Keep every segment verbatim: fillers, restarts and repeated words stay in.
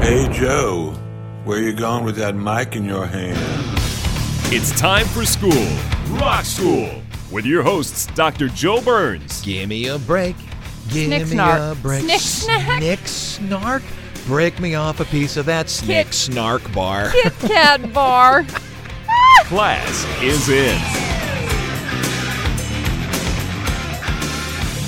Hey, Joe, where you going with that mic in your hand? It's time for school, Rock School, with your hosts, Doctor Joe Burns. Gimme a break, gimme a break. Snick, snack. Snick, snark. Break me off a piece of that snick, Kit, snark bar. Kit Kat bar. Class is in.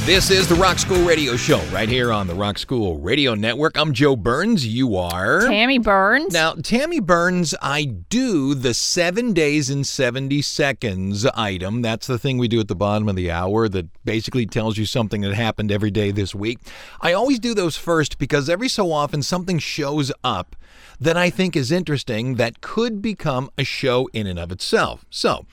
This is the Rock School Radio Show, right here on the Rock School Radio Network. I'm Joe Burns. You are? Tammy Burns. Now, Tammy Burns, I do the seven days and seventy seconds item. That's the thing we do at the bottom of the hour that basically tells you something that happened every day this week. I always do those first because every so often something shows up that I think is interesting that could become a show in and of itself. So,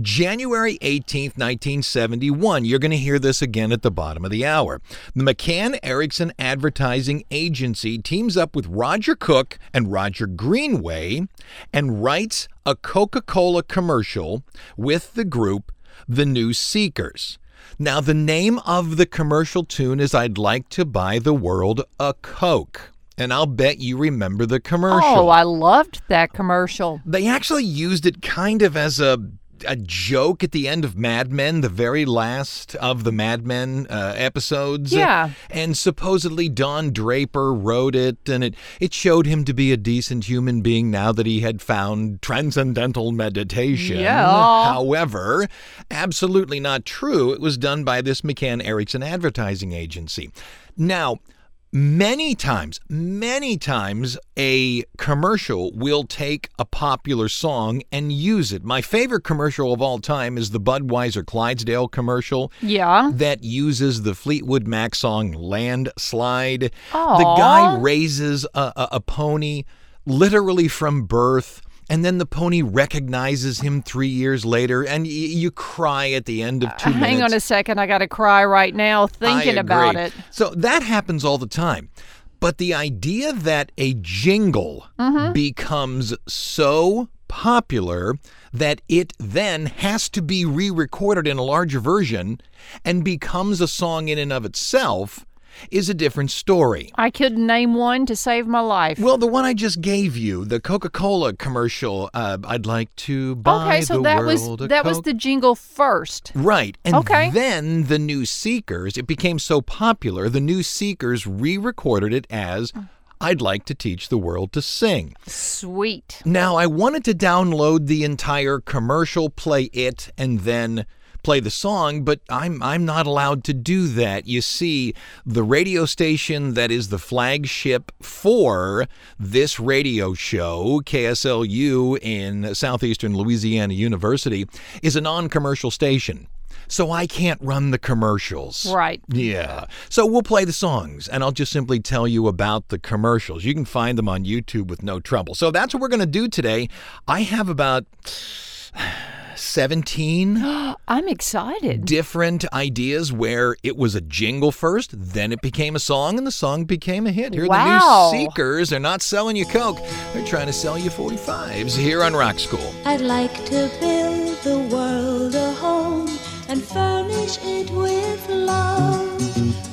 January eighteenth, nineteen seventy-one. You're going to hear this again at the bottom of the hour. The McCann Erickson Advertising Agency teams up with Roger Cook and Roger Greenaway and writes a Coca-Cola commercial with the group The New Seekers. Now, the name of the commercial tune is I'd Like to Buy the World a Coke. And I'll bet you remember the commercial. Oh, I loved that commercial. They actually used it kind of as a a joke at the end of Mad Men, the very last of the Mad Men uh, episodes. Yeah. And supposedly Don Draper wrote it, and it, it showed him to be a decent human being now that he had found transcendental meditation. Yeah. However, absolutely not true. It was done by this McCann Erickson Advertising Agency. Now, Many times, many times a commercial will take a popular song and use it. My favorite commercial of all time is the Budweiser Clydesdale commercial. Yeah. That uses the Fleetwood Mac song Landslide. Aww. The guy raises a, a, a pony literally from birth. And then the pony recognizes him three years later, and y- you cry at the end of two uh, hang minutes. Hang on a second. I got to cry right now thinking about it. So that happens all the time. But the idea that a jingle mm-hmm. becomes so popular that it then has to be re-recorded in a larger version and becomes a song in and of itself is a different story. I couldn't name one to save my life. Well, the one I just gave you, the Coca-Cola commercial, uh, I'd like to buy okay, so the that world was, that Coke. was the jingle first. Right. And okay. then the New Seekers, it became so popular, the New Seekers re-recorded it as I'd Like to Teach the World to Sing. Sweet. Now, I wanted to download the entire commercial, play it, and then play the song, but I'm I'm not allowed to do that. You see, the radio station that is the flagship for this radio show, K S L U in Southeastern Louisiana University, is a non-commercial station. So I can't run the commercials. Right. Yeah. So we'll play the songs, and I'll just simply tell you about the commercials. You can find them on YouTube with no trouble. So that's what we're going to do today. I have about seventeen I'm excited. Different ideas where it was a jingle first, then it became a song, and the song became a hit. Here are wow. the New Seekers. They're not selling you Coke. They're trying to sell you forty-fives here on Rock School. I'd like to build the world a home and furnish it with love.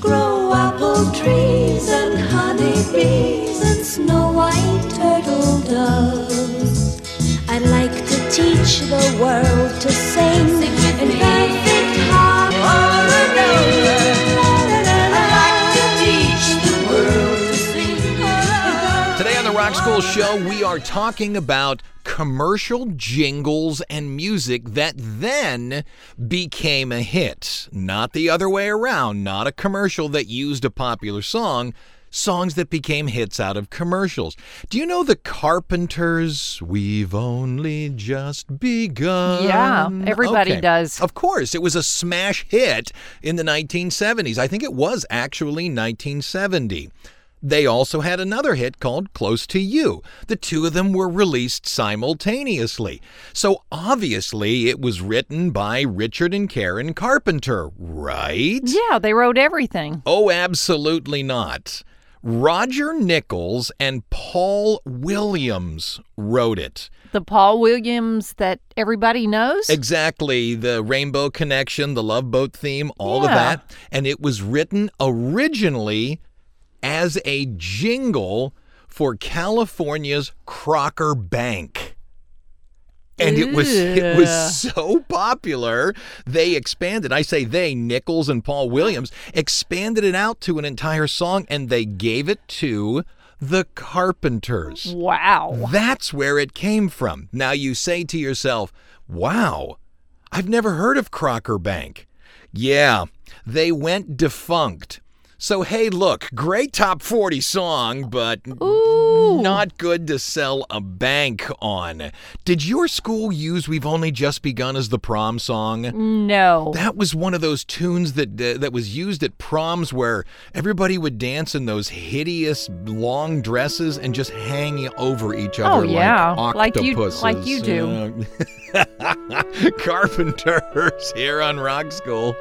Grow apple trees and honey bees and snow white turtle doves. I'd like to teach the world to sing, sing with in me. Perfect harmony. All around. I'd like to teach the world to sing. Today on the Rock School Show, we are talking about commercial jingles and music that then became a hit. Not the other way around. Not a commercial that used a popular song. songs that became hits out of commercials. Do you know The Carpenters? We've only just begun. Yeah, everybody okay. does. Of course. It was a smash hit in the nineteen seventies. I think it was actually nineteen seventy. They also had another hit called Close to You. The two of them were released simultaneously. So obviously it was written by Richard and Karen Carpenter, right? Yeah, they wrote everything. Oh, absolutely not. Roger Nichols and Paul Williams wrote it. The Paul Williams that everybody knows? Exactly. The Rainbow Connection, the Love Boat theme, all yeah. of that. And it was written originally as a jingle for California's Crocker Bank. And it was it was so popular, they expanded. I say they, Nichols and Paul Williams, expanded it out to an entire song, and they gave it to The Carpenters. Wow. That's where it came from. Now you say to yourself, wow, I've never heard of Crocker Bank. Yeah, they went defunct. So, hey, look, great top forty song, but Ooh. Not good to sell a bank on. Did your school use We've Only Just Begun as the prom song? No. That was one of those tunes that uh, that was used at proms where everybody would dance in those hideous long dresses and just hang over each other oh, yeah. like octopuses. Like you, like you do. Uh, Carpenters here on Rock School.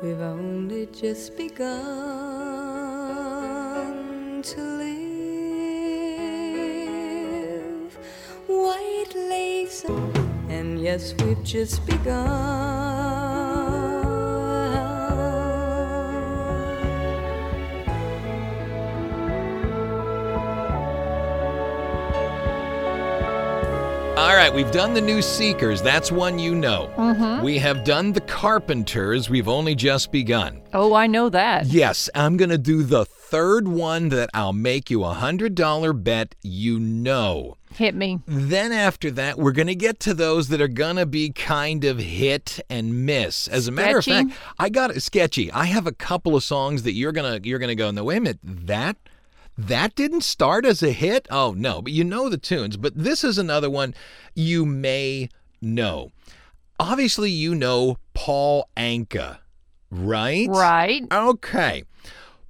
We've only just begun to live, white lace, and yes, we've just begun. All right, we've done The New Seekers. That's one you know. Mm-hmm. We have done The Carpenters. We've only just begun. Oh, I know that. Yes, I'm going to do the third one that I'll make you a one hundred dollars bet you know. Hit me. Then after that, we're going to get to those that are going to be kind of hit and miss. As a matter sketchy. Of fact, I got it sketchy. I have a couple of songs that you're going to you're going to go, no, wait a minute, that That didn't start as a hit? Oh, no, but you know the tunes. But this is another one you may know. Obviously, you know Paul Anka, right? Right. Okay.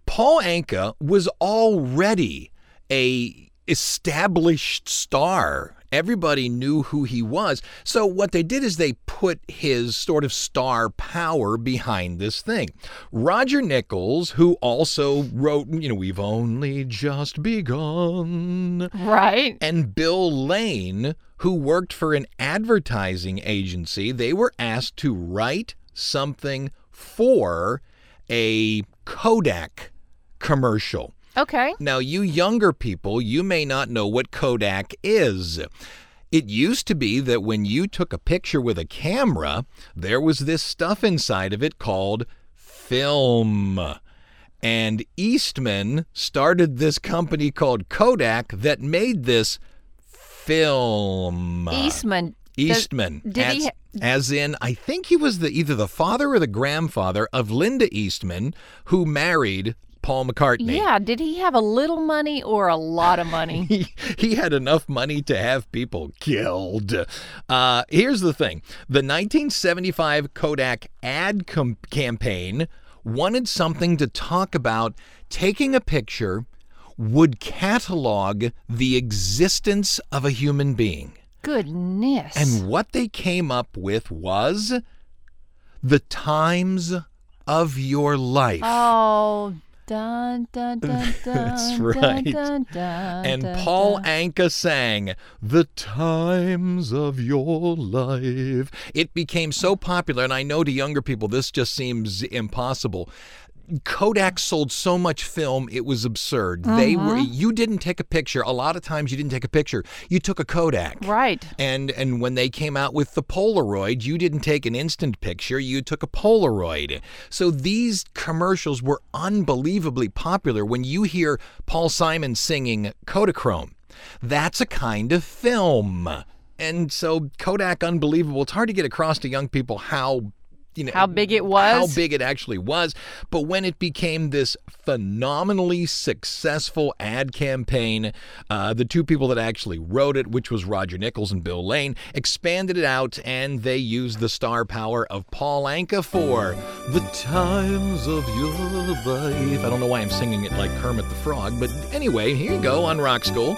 Paul Anka was already a established star. Everybody knew who he was. So what they did is they put his sort of star power behind this thing. Roger Nichols, who also wrote, you know, We've Only Just Begun. Right. And Bill Lane, who worked for an advertising agency, they were asked to write something for a Kodak commercial. Okay. Now, you younger people, you may not know what Kodak is. It used to be that when you took a picture with a camera, there was this stuff inside of it called film. And Eastman started this company called Kodak that made this film. Eastman. Eastman. Does, did as, he... as in, I think he was the either the father or the grandfather of Linda Eastman, who married Paul McCartney. Yeah, did he have a little money or a lot of money? he, he had enough money to have people killed. Uh, here's the thing. The nineteen seventy-five Kodak ad com- campaign wanted something to talk about. Taking a picture would catalog the existence of a human being. Goodness. And what they came up with was the times of your life. Oh, dun, dun, dun, dun, that's right. Dun, dun, dun, and dun, Paul dun. Anka sang The Times of Your Life. It became so popular, and I know to younger people this just seems impossible. Kodak sold so much film, it was absurd. Uh-huh. They were you didn't take a picture. A lot of times you didn't take a picture. You took a Kodak. Right. And and when they came out with the Polaroid, you didn't take an instant picture. You took a Polaroid. So these commercials were unbelievably popular. When you hear Paul Simon singing Kodachrome, that's a kind of film. And so Kodak, unbelievable. It's hard to get across to young people how you know, how big it was, how big it actually was. But when it became this phenomenally successful ad campaign, uh, the two people that actually wrote it, which was Roger Nichols and Bill Lane, expanded it out, and they used the star power of Paul Anka for The Times of Your Life. I don't know why I'm singing it like Kermit the Frog, but anyway, here you go on Rock School.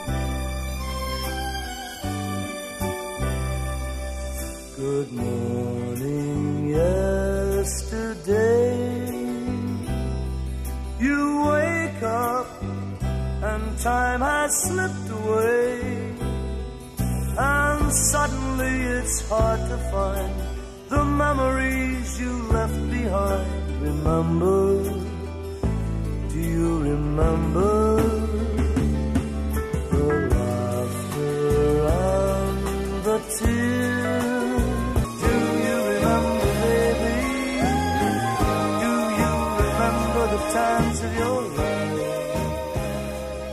Good morning, yesterday. You wake up and time has slipped away, and suddenly it's hard to find the memories you left behind. Remember, do you remember the laughter and the tears? Times of your life.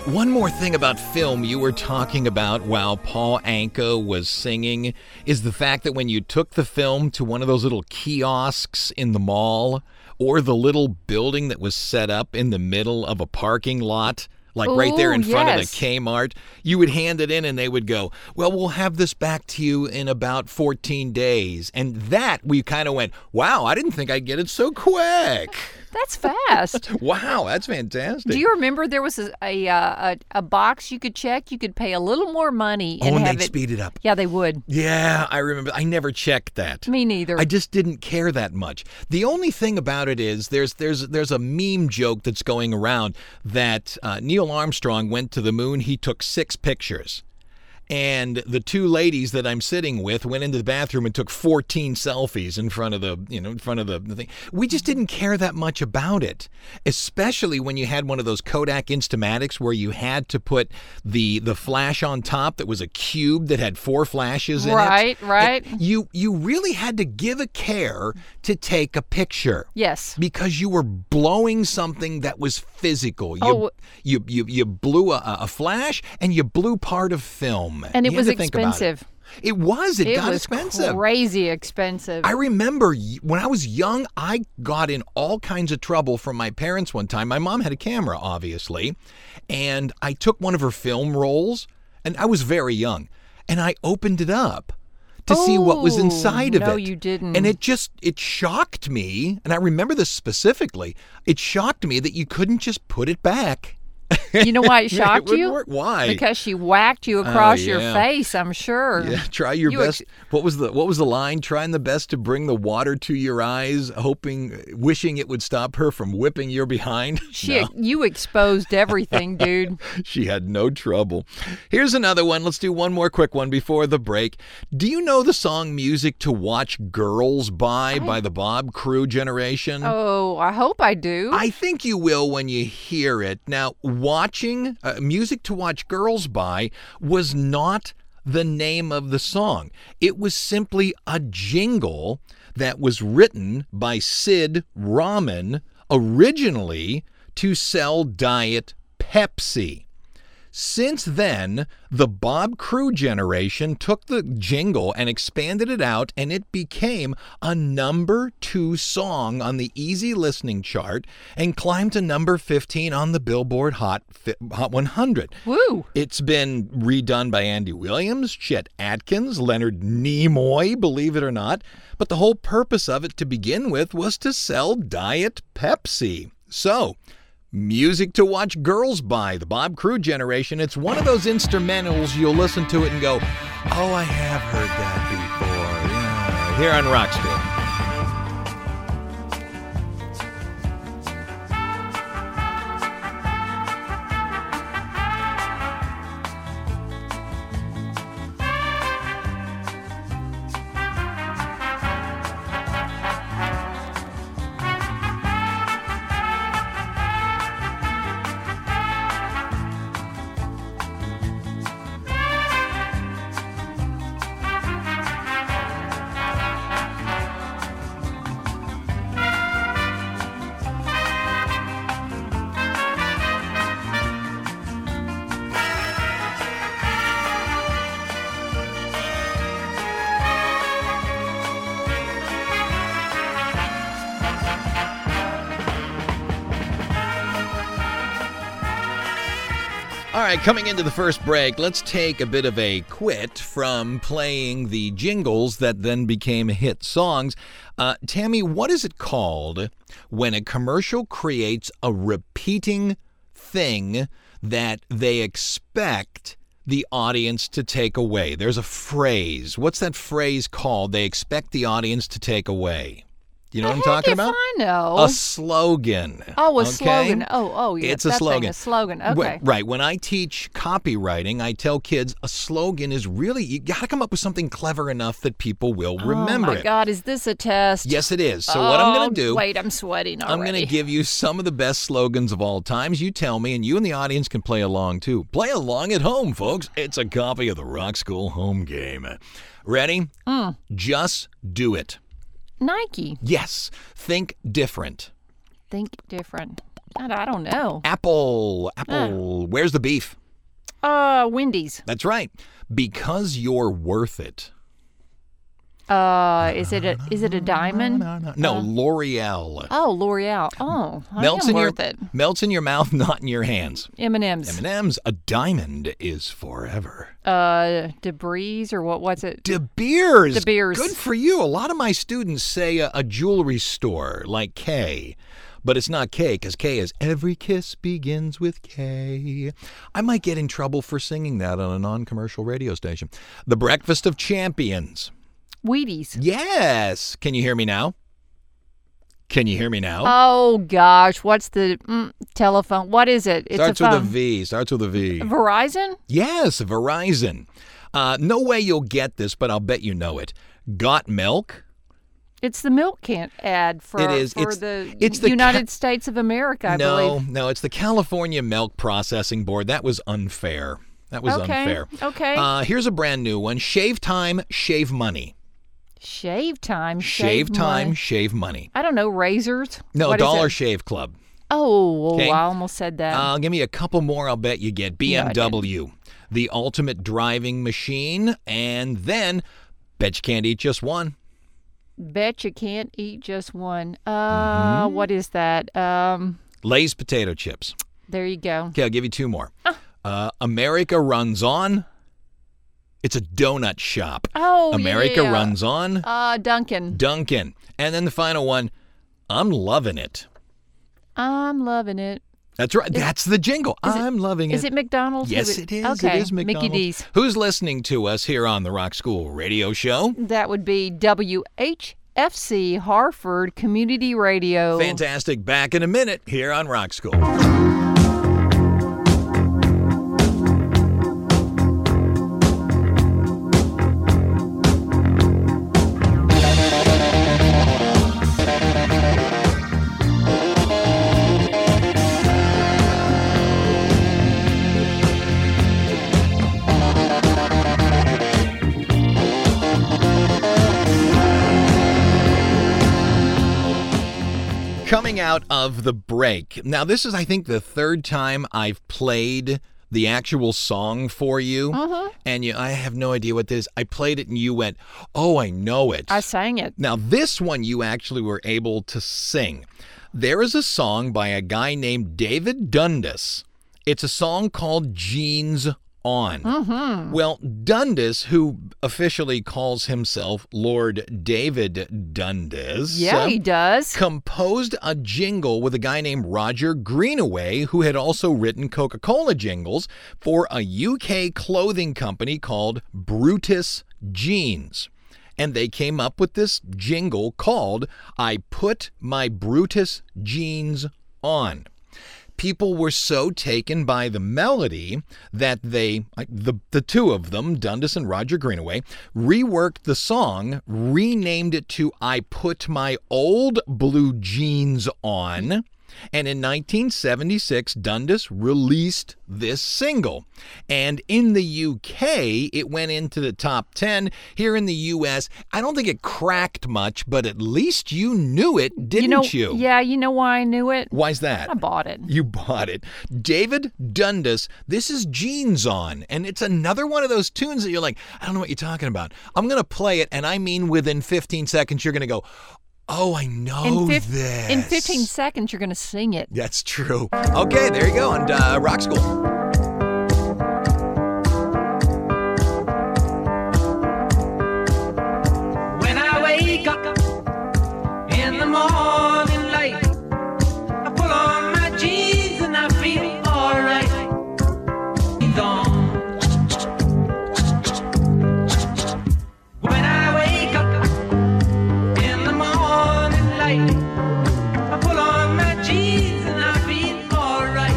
One more thing about film you were talking about while Paul Anka was singing is the fact that when you took the film to one of those little kiosks in the mall, or the little building that was set up in the middle of a parking lot, like Ooh, right there in front yes. of the Kmart, you would hand it in and they would go, well, we'll have this back to you in about fourteen days. And that, we kind of went, wow, I didn't think I'd get it so quick. That's fast. Wow, that's fantastic. Do you remember there was a a, a a box you could check? You could pay a little more money. And oh, and have they'd it... speed it up. Yeah, they would. Yeah, I remember. I never checked that. Me neither. I just didn't care that much. The only thing about it is there's there's there's a meme joke that's going around that uh, Neil Armstrong went to the moon. He took six pictures. And the two ladies that I'm sitting with went into the bathroom and took fourteen selfies in front of the, you know, in front of the, the thing. We just didn't care that much about it, especially when you had one of those Kodak Instamatics where you had to put the the flash on top that was a cube that had four flashes in right, it. Right, right. You you really had to give a care to take a picture. Yes. Because you were blowing something that was physical. You, oh. you, you, you blew a, a flash and you blew part of film. And it was expensive. It. it was. It, it got was expensive. Crazy expensive. I remember when I was young, I got in all kinds of trouble from my parents one time. My mom had a camera, obviously, and I took one of her film rolls, and I was very young, and I opened it up to oh, see what was inside of no, it. No, you didn't. And it just, it shocked me, and I remember this specifically, it shocked me that you couldn't just put it back. You know why it shocked it you? Work. Why? Because she whacked you across oh, yeah. your face, I'm sure. Yeah, try your you best. Ex- what was the what was the line? Trying the best to bring the water to your eyes, hoping, wishing it would stop her from whipping your behind. She, no. You exposed everything, dude. She had no trouble. Here's another one. Let's do one more quick one before the break. Do you know the song Music to Watch Girls By I... by the Bob Crewe Generation? Oh, I hope I do. I think you will when you hear it. Now, Watching uh, Music to Watch Girls By was not the name of the song. It was simply a jingle that was written by Sid Rahman originally to sell Diet Pepsi. Since then, the Bob Crewe Generation took the jingle and expanded it out, and it became a number two song on the easy listening chart and climbed to number fifteen on the Billboard Hot Hot one hundred. Woo! It's been redone by Andy Williams, Chet Atkins, Leonard Nimoy, believe it or not, but the whole purpose of it to begin with was to sell Diet Pepsi. So, Music to Watch Girls By, the Bob Crewe Generation. It's one of those instrumentals you'll listen to it and go, oh, I have heard that before. Yeah. Here on Rock School. All right, coming into the first break, let's take a bit of a quit from playing the jingles that then became hit songs. Uh, Tammy, what is it called when a commercial creates a repeating thing that they expect the audience to take away? There's a phrase. What's that phrase called they expect the audience to take away? You know what I'm talking about? I know. A slogan. Oh, a okay? slogan. Oh, oh, yeah. It's a that slogan. Thing, a slogan. Okay. Right. When I teach copywriting, I tell kids a slogan is really, you got to come up with something clever enough that people will remember it. Oh, my it. God. Is this a test? Yes, it is. So oh, what I'm going to do. Wait, I'm sweating already. I'm going to give you some of the best slogans of all times. You tell me, and you and the audience can play along, too. Play along at home, folks. It's a copy of the Rock School home game. Ready? Mm. Just do it. Nike. Yes. Think different. Think different. God, I don't know. Apple. Apple. Uh. Where's the beef? Uh, Wendy's. That's right. Because you're worth it. Uh, is it a is it a diamond? No, no, no. no uh, L'Oreal. Oh, L'Oreal. Oh, I melts am worth your, it. Melts in your mouth, not in your hands. M and M's. M and M's. A diamond is forever. Uh, De Beers or what? What's it? De Beers. De Beers. Good for you. A lot of my students say a, a jewelry store like K. But it's not K, because K is every kiss begins with K. I might get in trouble for singing that on a non-commercial radio station. The Breakfast of Champions. Wheaties. Yes. Can you hear me now? Can you hear me now? Oh, gosh. What's the mm, telephone? What is it? It's starts a phone. with a V. Starts with a V. Verizon? Yes, Verizon. Uh, no way you'll get this, but I'll bet you know it. Got milk? It's the milk can ad for, it is. for it's, the, it's the United Ca- States of America, I no, believe. No, no. It's the California Milk Processing Board. That was unfair. That was okay. unfair. Okay. Uh, here's a brand new one. Shave time, shave money. Shave time, shave, shave time, money. shave money. I don't know, razors? No, what Dollar Shave Club. Oh, okay. I almost said that. Uh, give me a couple more, I'll bet you get. B M W, no, the ultimate driving machine. And then, bet you can't eat just one. Bet you can't eat just one. Uh, mm-hmm. What is that? Um, Lay's potato chips. There you go. Okay, I'll give you two more. Uh. Uh, America Runs On. It's a donut shop. Oh, America yeah. Runs On. Uh, Dunkin'. Dunkin'. And then the final one, I'm loving it. I'm loving it. That's right. Is, That's the jingle. I'm it, loving it. Is it McDonald's? Yes, it is. Okay. It is McDonald's. Mickey D's. Who's listening to us here on the Rock School Radio Show? That would be W H F C Harford Community Radio. Fantastic. Back in a minute here on Rock School. Coming out of the break. Now, this is, I think, the third time I've played the actual song for you. Mm-hmm. And you, I have no idea what this is. I played it and you went, oh, I know it. I sang it. Now, this one you actually were able to sing. There is a song by a guy named David Dundas. It's a song called Jeans On. Mm-hmm. Well, Dundas, who officially calls himself Lord David Dundas. Yeah, uh, he does. Composed a jingle with a guy named Roger Greenaway, who had also written Coca-Cola jingles for a U K clothing company called Brutus Jeans. And they came up with this jingle called, I Put My Brutus Jeans On. People were so taken by the melody that they, the, the two of them, Dundas and Roger Greenaway, reworked the song, renamed it to I Put My Old Blue Jeans On, and in nineteen seventy-six, Dundas released this single. And in the U K, it went into the top ten. Here in the U S, I don't think it cracked much, but at least you knew it, didn't you? Know, you? Yeah, you know why I knew it? Why's that? I bought it. You bought it. David Dundas, this is Jeans On, and it's another one of those tunes that you're like, I don't know what you're talking about. I'm going to play it, and I mean within fifteen seconds, you're going to go, oh, I know in fif- this. In fifteen seconds, you're going to sing it. That's true. Okay, there you go on uh, Rock School. in the morning light. I pull on my jeans and I feel alright. When I wake up in the morning light, I pull on my jeans and I feel alright.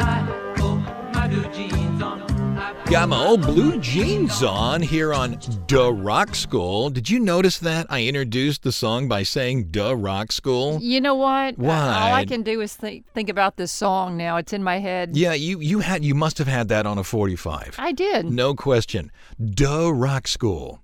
I pull my blue jeans on. Got my old blue jeans on here on Duh Rock School. Did you notice that I introduced the song by saying Duh Rock School? You know what? Why? All I can do is think think about this song now. It's in my head. Yeah, you you had you must have had that on a forty-five. I did. No question. Duh Rock School.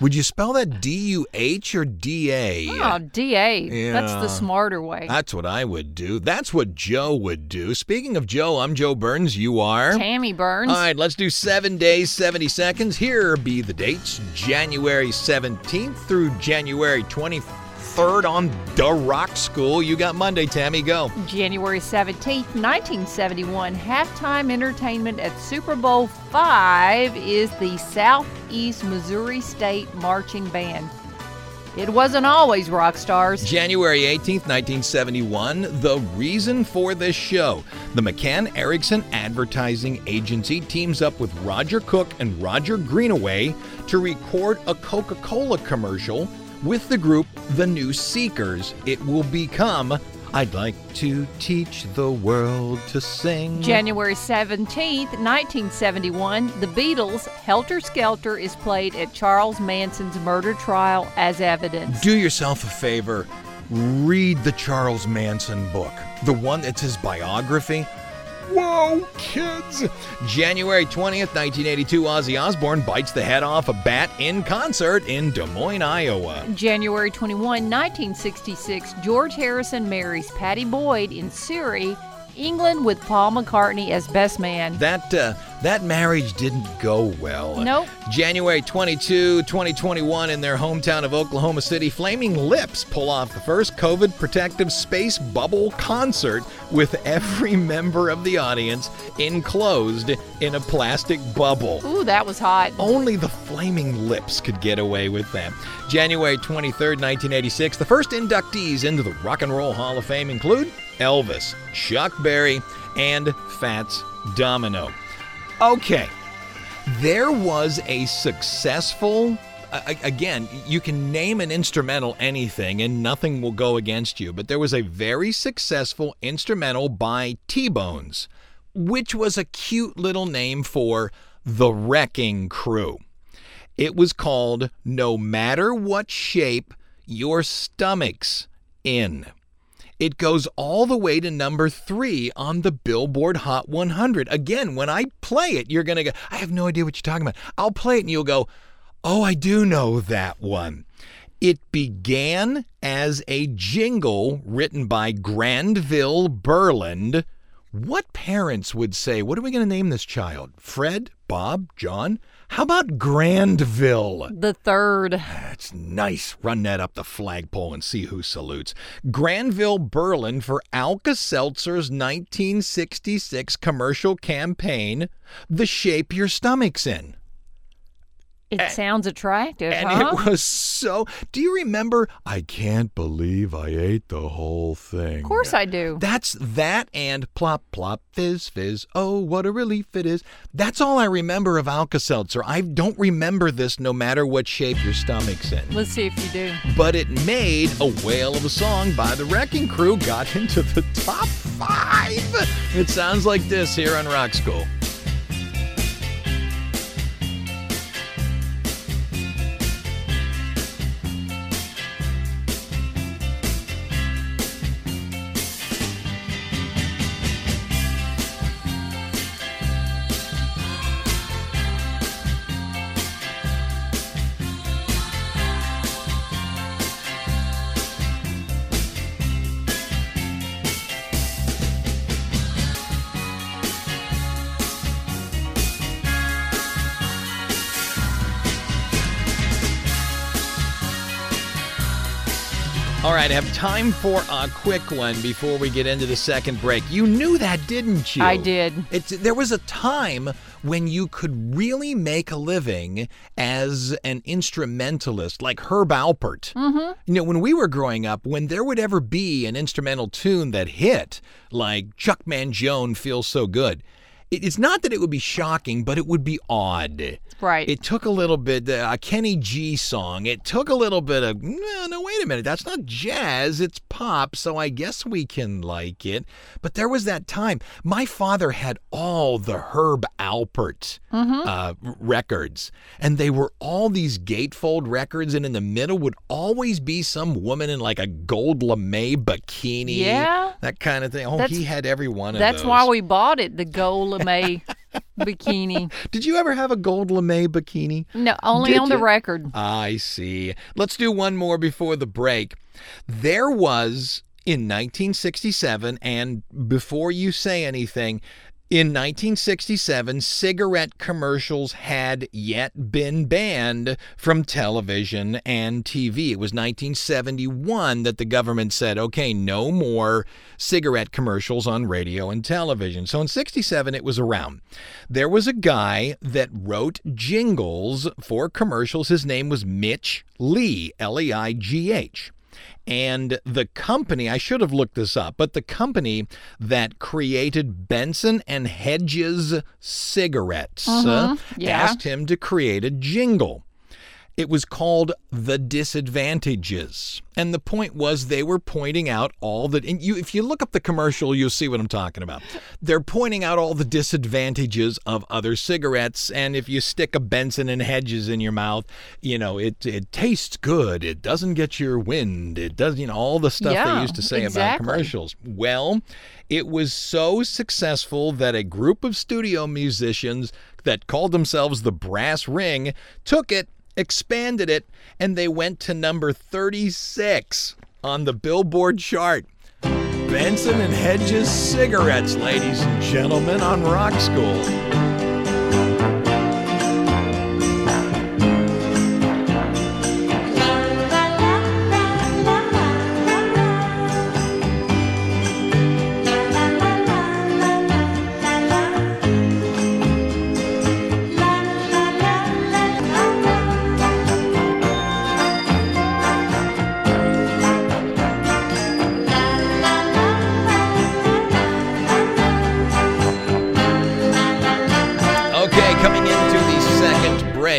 Would you spell that D U H or D A? Oh, D A. Yeah. That's the smarter way. That's what I would do. That's what Joe would do. Speaking of Joe, I'm Joe Burns. You are? Tammy Burns. All right, let's do seven days, seventy seconds. Here be the dates. January seventeenth through January twenty-third on The Rock School. You got Monday, Tammy. Go. January seventeenth, nineteen seventy-one. Halftime entertainment at Super Bowl five is the Southeast Missouri State Marching Band. It wasn't always rock stars. January eighteenth, nineteen seventy-one, the reason for this show. The McCann Erickson Advertising Agency teams up with Roger Cook and Roger Greenaway to record a Coca-Cola commercial with the group The New Seekers. It will become I'd Like to Teach the World to Sing. January seventeenth, nineteen seventy-one, the Beatles' Helter Skelter is played at Charles Manson's murder trial as evidence. Do yourself a favor, read the Charles Manson book, the one that's his biography. Whoa, kids! January twentieth, nineteen eighty-two, Ozzy Osbourne bites the head off a bat in concert in Des Moines, Iowa. January twenty-first, nineteen sixty-six, George Harrison marries Patty Boyd in Surrey, England, with Paul McCartney as best man. That uh, that marriage didn't go well. Nope. January twenty-second, twenty twenty-one, in their hometown of Oklahoma City, Flaming Lips pull off the first COVID protective space bubble concert with every member of the audience enclosed in a plastic bubble. Ooh, that was hot. Only the Flaming Lips could get away with that. January twenty-third, nineteen eighty-six, the first inductees into the Rock and Roll Hall of Fame include Elvis, Chuck Berry, and Fats Domino. Okay, there was a successful, uh, again, you can name an instrumental anything and nothing will go against you, but there was a very successful instrumental by T-Bones, which was a cute little name for the Wrecking Crew. It was called No Matter What Shape Your Stomach's In. It goes all the way to number three on the Billboard Hot one hundred. Again, when I play it, you're going to go, I have no idea what you're talking about. I'll play it and you'll go, oh, I do know that one. It began as a jingle written by Granville Burland. What parents would say, what are we going to name this child? Fred, Bob, John? How about Granville? The third. That's nice. Run that up the flagpole and see who salutes. Granville Burland for Alka-Seltzer's nineteen sixty-six commercial campaign, The Shape Your Stomach's In. It and, sounds attractive, and huh? And it was so... Do you remember, I can't believe I ate the whole thing. Of course I do. That's that and plop, plop, fizz, fizz. Oh, what a relief it is. That's all I remember of Alka-Seltzer. I don't remember this No Matter What Shape Your Stomach's In. Let's see if you do. But it made a whale of a song by the Wrecking Crew. Got into the top five. It sounds like this here on Rock School. All right, I have time for a quick one before we get into the second break. You knew that, didn't you? I did. It's, there was a time when you could really make a living as an instrumentalist, like Herb Alpert. Mm-hmm. You know, when we were growing up, when there would ever be an instrumental tune that hit, like Chuck Mangione, Feels So Good, it's not that it would be shocking, but it would be odd. Right. It took a little bit, uh, a Kenny G song, it took a little bit of, no, no, wait a minute, that's not jazz, it's pop, so I guess we can like it. But there was that time. My father had all the Herb Alpert mm-hmm. uh, records, and they were all these gatefold records, and in the middle would always be some woman in like a gold lame bikini. Yeah. That kind of thing. Oh, that's, he had every one of that's those. That's why we bought it, the gold lame. Lame bikini. Did you ever have a gold lame bikini? No, only Did on you? the record. I see. Let's do one more before the break. There was, in nineteen sixty-seven, and before you say anything, in nineteen sixty-seven, cigarette commercials had yet been banned from television and T V. It was nineteen seventy-one that the government said, okay, no more cigarette commercials on radio and television. So in sixty-seven, it was around. There was a guy that wrote jingles for commercials. His name was Mitch Lee, L E I G H. And the company, I should have looked this up, but the company that created Benson and Hedges cigarettes uh-huh. uh, yeah. asked him to create a jingle. It was called The Disadvantages. And the point was they were pointing out all the... And you, if you look up the commercial, you'll see what I'm talking about. They're pointing out all the disadvantages of other cigarettes. And if you stick a Benson and Hedges in your mouth, you know, it it tastes good. It doesn't get your wind. It doesn't, you know, all the stuff yeah, they used to say exactly. about commercials. Well, it was so successful that a group of studio musicians that called themselves the Brass Ring took it, expanded it, and they went to number thirty-six on the Billboard chart. Benson and Hedges cigarettes, ladies and gentlemen, on Rock School.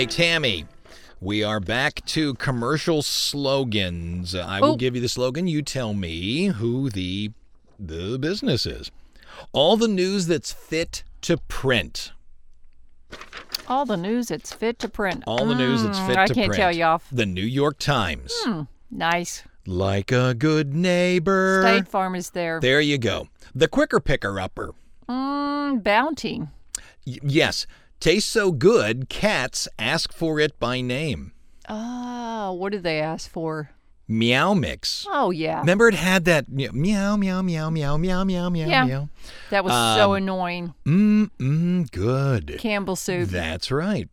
Tammy, we are back to commercial slogans. I will oh. give you the slogan. You tell me who the the business is. All the news that's fit to print. All the news that's fit to print. All the news that's fit mm, to print. I can't print. tell you off. The New York Times. Mm, nice. Like a good neighbor. State Farm is there. There you go. The Quicker Picker Upper. Mm, Bounty. Y- yes. Tastes so good, cats ask for it by name. Oh, what did they ask for? Meow Mix. Oh, yeah. Remember it had that meow, meow, meow, meow, meow, meow, meow, yeah. meow. That was um, so annoying. Mm, mm, good. Campbell soup. That's right.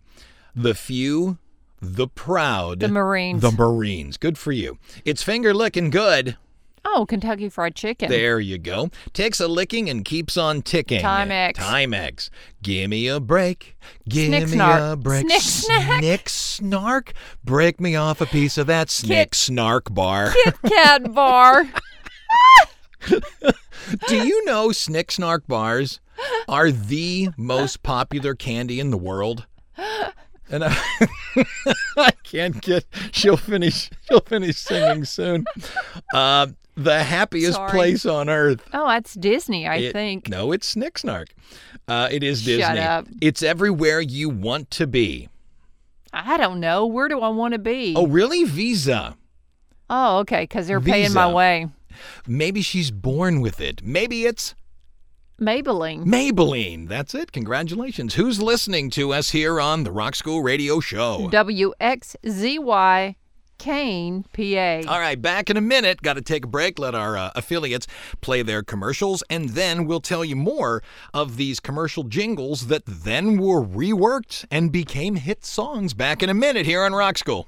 The few, the proud. The Marines. The Marines. Good for you. It's finger licking good. Oh, Kentucky Fried Chicken. There you go. Takes a licking and keeps on ticking. Timex. Timex. Gimme a break. Gimme a break. Snick snack. Snick snark. Break me off a piece of that snick Kit, snark bar. Kit Kat bar. Do you know snick snark bars are the most popular candy in the world? And I, I can't get, she'll finish, she'll finish singing soon. Uh, the happiest Sorry. place on earth. Oh, that's Disney, I it, think. No, it's Snick Snark. Uh, it is Disney. Shut up. It's everywhere you want to be. I don't know. Where do I want to be? Oh, really? Visa. Oh, okay, because they're Visa. paying my way. Maybe she's born with it. Maybe it's Maybelline. Maybelline. That's it. Congratulations. Who's listening to us here on the Rock School Radio Show? W X Z Y Kane, P A. All right, back in a minute. Got to take a break. Let our uh, affiliates play their commercials, and then we'll tell you more of these commercial jingles that then were reworked and became hit songs. Back in a minute here on Rock School.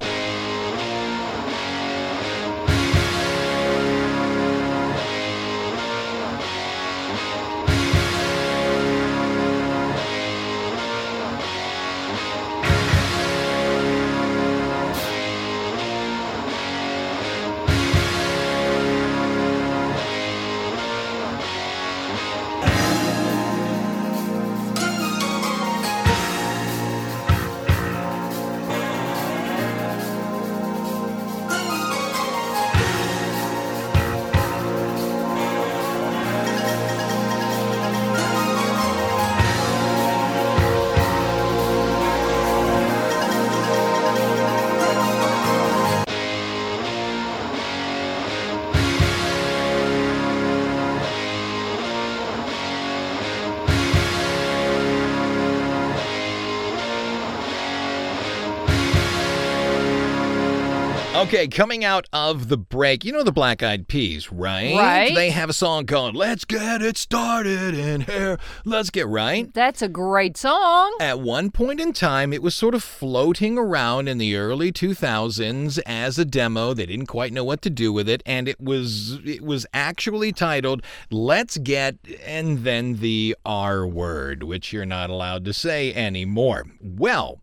Okay, coming out of the break, you know the Black Eyed Peas, right? Right. They have a song called Let's Get It Started in Here. Let's Get Right. That's a great song. At one point in time, it was sort of floating around in the early two thousands as a demo. They didn't quite know what to do with it, and it was it was actually titled Let's Get and then the R word, which you're not allowed to say anymore. Well,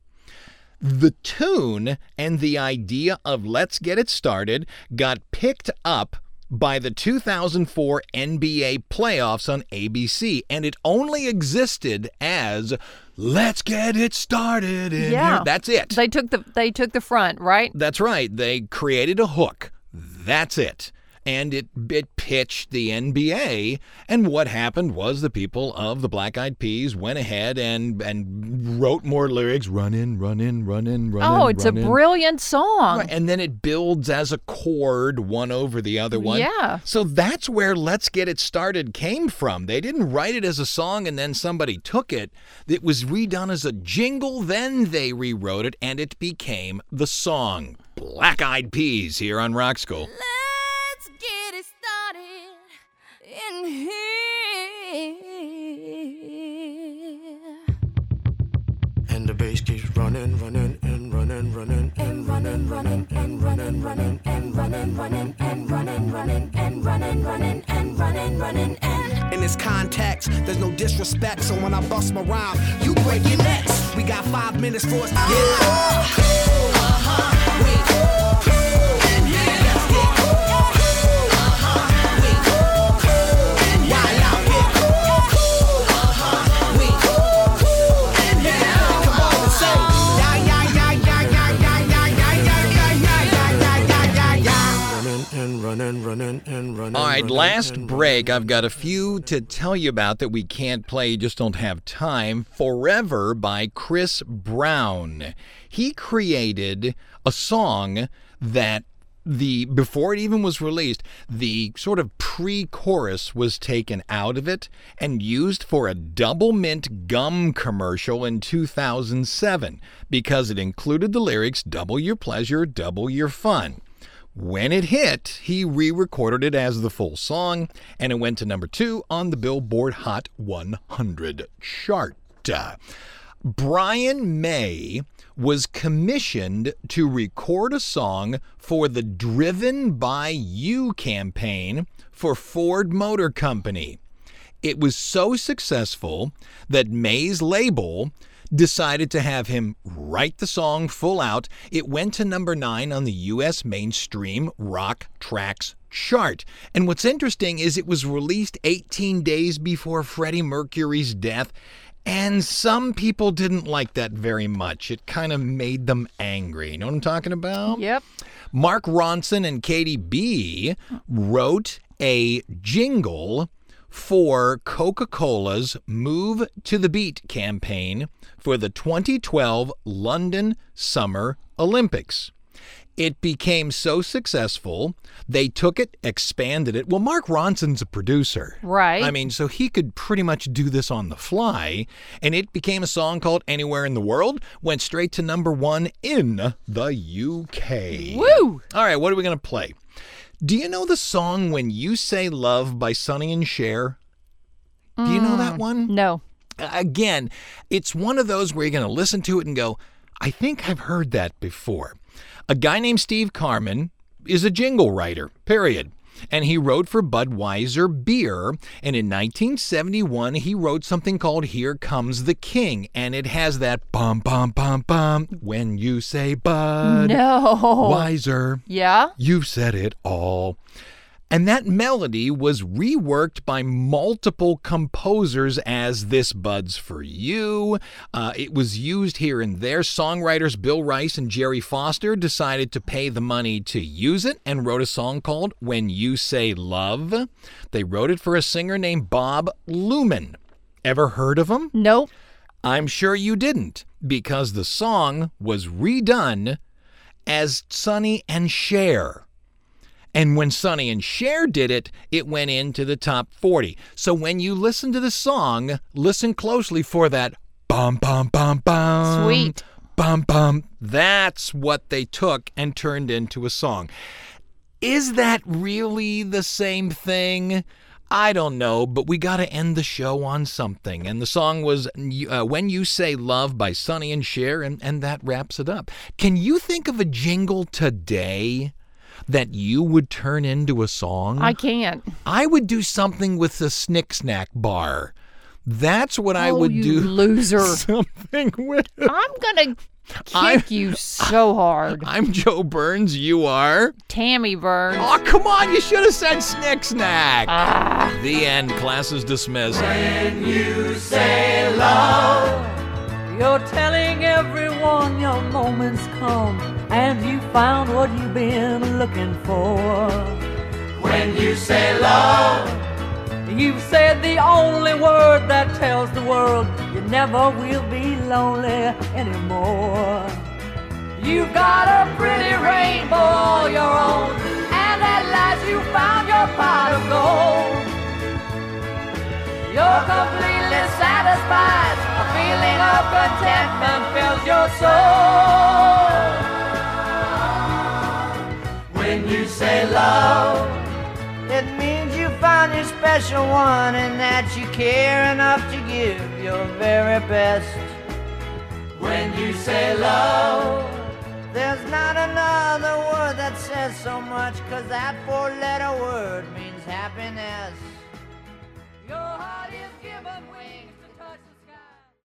the tune and the idea of Let's Get It Started got picked up by the two thousand four N B A playoffs on A B C, and it only existed as Let's Get It Started in yeah. Here. That's it. They took the they took the front, right? That's right. They created a hook. That's it. And it, it pitched the N B A. And what happened was the people of the Black Eyed Peas went ahead and, and wrote more lyrics. Run in, run in, run in, run in. Oh, it's a brilliant song. Right. And then it builds as a chord, one over the other one. Yeah. So that's where Let's Get It Started came from. They didn't write it as a song and then somebody took it. It was redone as a jingle. Then they rewrote it and it became the song. Black Eyed Peas here on Rock School. Get it started in here. And the bass keeps running, running, and running, running, and running, running, and running, running, and running, running, and running, running, and running, running, and running, running, and in this context, there's no disrespect. So when I bust my rhyme, you break your necks. We got five minutes for us. Yeah. All right, last break. I've got a few to tell you about that we can't play, just don't have time. Forever by Chris Brown. He created a song that the before it even was released, the sort of pre-chorus was taken out of it and used for a Double Mint gum commercial in two thousand seven because it included the lyrics, double your pleasure, double your fun. When it hit, he re-recorded it as the full song, and it went to number two on the Billboard Hot one hundred chart. Brian May was commissioned to record a song for the Driven by You campaign for Ford Motor Company. It was so successful that May's label decided to have him write the song full out. It went to number nine on the U S mainstream rock tracks chart. And what's interesting is it was released eighteen days before Freddie Mercury's death, and some people didn't like that very much. It kind of made them angry. You know what I'm talking about? Yep. Mark Ronson and Katie B wrote a jingle for Coca-Cola's Move to the Beat campaign for the twenty twelve London Summer Olympics. It became so successful, they took it, expanded it. Well, Mark Ronson's a producer. Right. I mean, so he could pretty much do this on the fly. And it became a song called Anywhere in the World, went straight to number one in the U K. Woo! All right, what are we going to play? Do you know the song When You Say Love by Sonny and Cher? Do mm, you know that one? No. Again, it's one of those where you're going to listen to it and go, I think I've heard that before. A guy named Steve Carman is a jingle writer, period. And he wrote for Budweiser beer. And in nineteen seventy-one, he wrote something called Here Comes the King. And it has that bum, bum, bum, bum. When you say Bud. No. Wiser. Yeah. You've said it all. And that melody was reworked by multiple composers as This Bud's For You. Uh, it was used here and there. Songwriters Bill Rice and Jerry Foster decided to pay the money to use it and wrote a song called When You Say Love. They wrote it for a singer named Bob Lumen. Ever heard of him? Nope. I'm sure you didn't, because the song was redone as Sonny and Cher. And when Sonny and Cher did it, it went into the top forty. So when you listen to the song, listen closely for that bum, bum, bum, bum. Sweet. bum, bum. That's what they took and turned into a song. Is that really the same thing? I don't know, but we got to end the show on something. And the song was uh, When You Say Love by Sonny and Cher, and, and that wraps it up. Can you think of a jingle today that you would turn into a song? I can't. I would do something with the Snick Snack Bar. That's what oh, I would you do. Loser. Something with. I'm going to kick I'm, you so hard. I'm Joe Burns. You are? Tammy Burns. Oh, come on. You should have said Snick Snack. Ah. The end. Class is dismissed. When you say love, you're telling everyone your moment's come, and you found what you've been looking for. When you say love, you've said the only word that tells the world you never will be lonely anymore. You've got a pretty rainbow all your own, and at last you found your pot of gold. You're completely satisfied, a feeling of contentment fills your soul. When you say love, it means you find your special one, and that you care enough to give your very best. When you say love, there's not another word that says so much, 'cause that four-letter word means happiness.